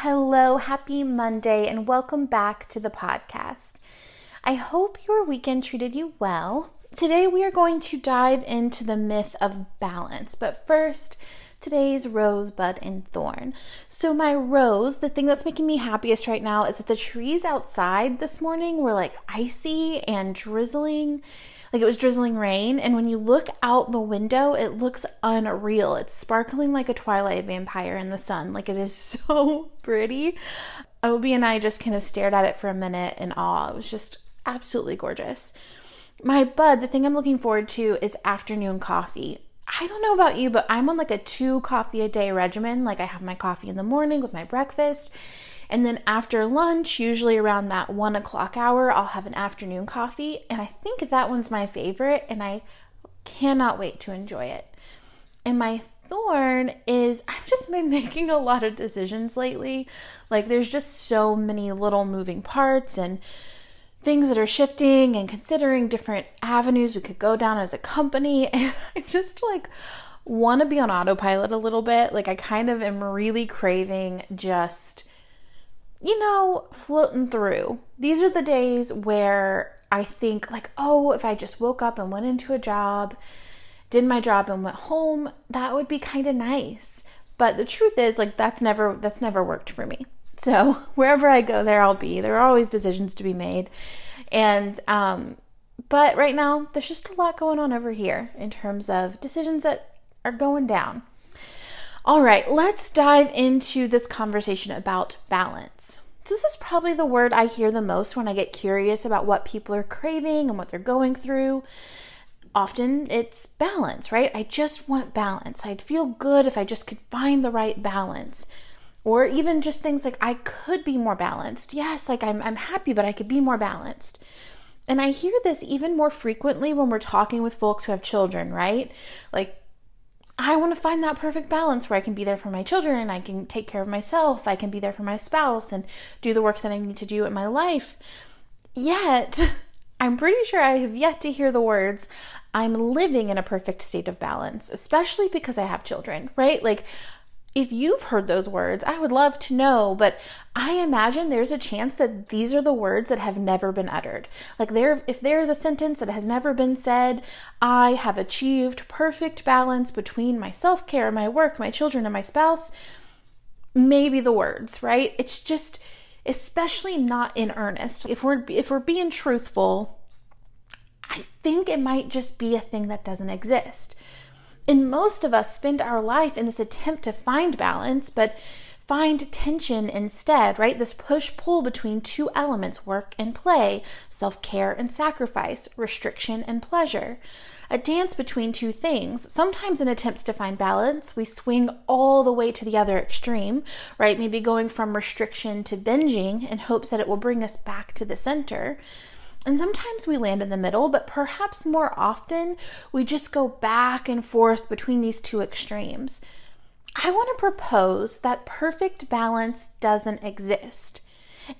Hello, happy Monday, and welcome back to the podcast. I hope your weekend treated you well. Today we are going to dive into the myth of balance, but first, today's rose, bud, and thorn. So my rose, the thing that's making me happiest right now is that the trees outside this morning were like icy and drizzling. Like it was drizzling rain, and when you look out the window, it looks unreal. It's sparkling like a Twilight vampire in the sun. Like it is so pretty. Obi and I just kind of stared at it for a minute in awe. It was just absolutely gorgeous. My bud, the thing I'm looking forward to is afternoon coffee. I don't know about you, but I'm on like a 2 coffee a day regimen. Like I have my coffee in the morning with my breakfast. And then after lunch, usually around that 1 o'clock hour, I'll have an afternoon coffee. And I think that one's my favorite and I cannot wait to enjoy it. And my thorn is I've just been making a lot of decisions lately. Like there's just so many little moving parts and things that are shifting and considering different avenues we could go down as a company. And I just like want to be on autopilot a little bit. Like I kind of am really craving just, you know, floating through. These are the days where I think like, oh, if I just woke up and went into a job, did my job and went home, that would be kind of nice. But the truth is like, that's never worked for me. So wherever I go, there I'll be. There are always decisions to be made. And, but right now there's just a lot going on over here in terms of decisions that are going down. All right, let's dive into this conversation about balance. So this is probably the word I hear the most when I get curious about what people are craving and what they're going through. Often it's balance, right? I just want balance. I'd feel good if I just could find the right balance. Or even just things like, I could be more balanced. Yes, like I'm happy, but I could be more balanced. And I hear this even more frequently when we're talking with folks who have children, right? Like, I want to find that perfect balance where I can be there for my children and I can take care of myself. I can be there for my spouse and do the work that I need to do in my life. Yet, I'm pretty sure I have yet to hear the words, I'm living in a perfect state of balance, especially because I have children, right? Like, if you've heard those words, I would love to know, but I imagine there's a chance that these are the words that have never been uttered. Like if there's a sentence that has never been said, I have achieved perfect balance between my self-care, my work, my children, and my spouse, maybe the words, right? It's just, especially not in earnest. If we're being truthful, I think it might just be a thing that doesn't exist. And most of us spend our life in this attempt to find balance, but find tension instead, right? This push-pull between two elements, work and play, self-care and sacrifice, restriction and pleasure. A dance between two things. Sometimes in attempts to find balance, we swing all the way to the other extreme, right? Maybe going from restriction to binging in hopes that it will bring us back to the center. And sometimes we land in the middle, but perhaps more often we just go back and forth between these two extremes. I want to propose that perfect balance doesn't exist.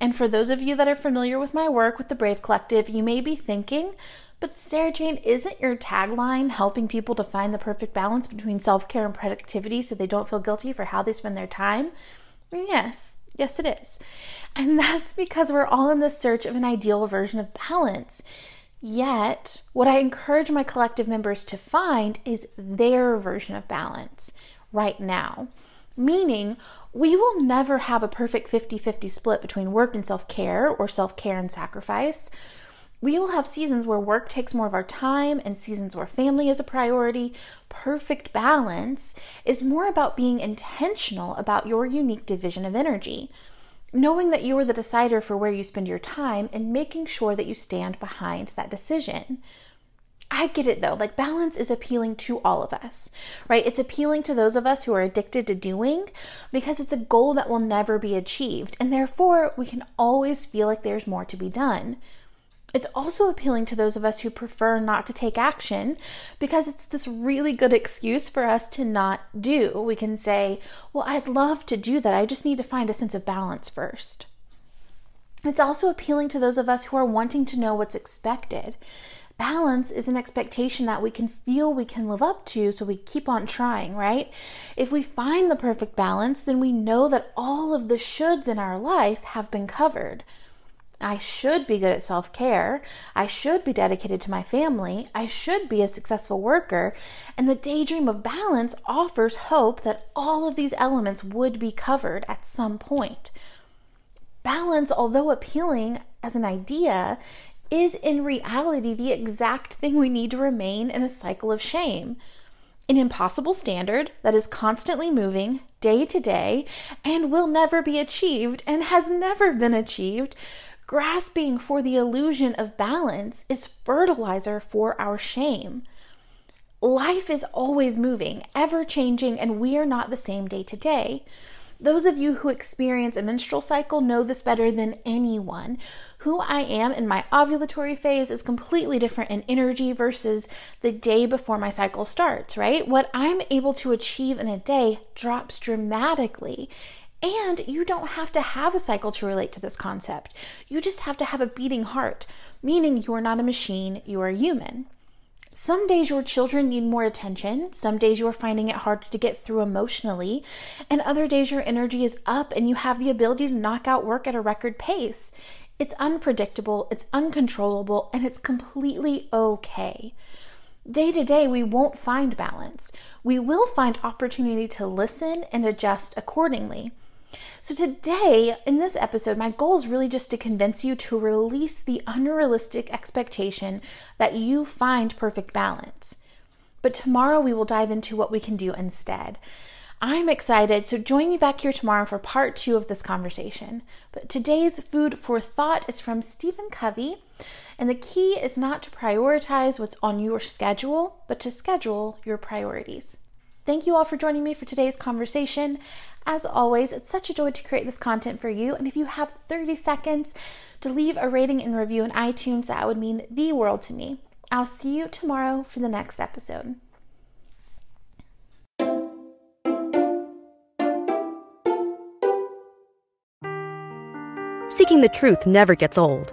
And for those of you that are familiar with my work with the Brave Collective, you may be thinking, but Sarah Jane, isn't your tagline helping people to find the perfect balance between self-care and productivity so they don't feel guilty for how they spend their time? Yes, it is. And that's because we're all in the search of an ideal version of balance. Yet, what I encourage my collective members to find is their version of balance right now. Meaning, we will never have a perfect 50-50 split between work and self-care or self-care and sacrifice. We will have seasons where work takes more of our time and seasons where family is a priority. Perfect balance is more about being intentional about your unique division of energy, knowing that you are the decider for where you spend your time and making sure that you stand behind that decision. I get it though. Like, balance is appealing to all of us, right? It's appealing to those of us who are addicted to doing, because it's a goal that will never be achieved. And therefore, we can always feel like there's more to be done. It's also appealing to those of us who prefer not to take action, because it's this really good excuse for us to not do. We can say, well, I'd love to do that. I just need to find a sense of balance first. It's also appealing to those of us who are wanting to know what's expected. Balance is an expectation that we can feel we can live up to, so we keep on trying, right? If we find the perfect balance, then we know that all of the shoulds in our life have been covered. I should be good at self-care. I should be dedicated to my family. I should be a successful worker. And the daydream of balance offers hope that all of these elements would be covered at some point. Balance, although appealing as an idea, is in reality the exact thing we need to remain in a cycle of shame. An impossible standard that is constantly moving day to day and will never be achieved and has never been achieved. Grasping for the illusion of balance is fertilizer for our shame. Life is always moving, ever-changing, and we are not the same day to day. Those of you who experience a menstrual cycle know this better than anyone. Who I am in my ovulatory phase is completely different in energy versus the day before my cycle starts, right? What I'm able to achieve in a day drops dramatically. And you don't have to have a cycle to relate to this concept. You just have to have a beating heart, meaning you're not a machine, you are a human. Some days your children need more attention. Some days you are finding it hard to get through emotionally. And other days your energy is up and you have the ability to knock out work at a record pace. It's unpredictable, it's uncontrollable, and it's completely okay. Day to day, we won't find balance. We will find opportunity to listen and adjust accordingly. So today, in this episode, my goal is really just to convince you to release the unrealistic expectation that you find perfect balance. But tomorrow we will dive into what we can do instead. I'm excited, so join me back here tomorrow for part 2 of this conversation. But today's food for thought is from Stephen Covey, and the key is not to prioritize what's on your schedule, but to schedule your priorities. Thank you all for joining me for today's conversation. As always, it's such a joy to create this content for you. And if you have 30 seconds to leave a rating and review in iTunes, that would mean the world to me. I'll see you tomorrow for the next episode. Seeking the truth never gets old.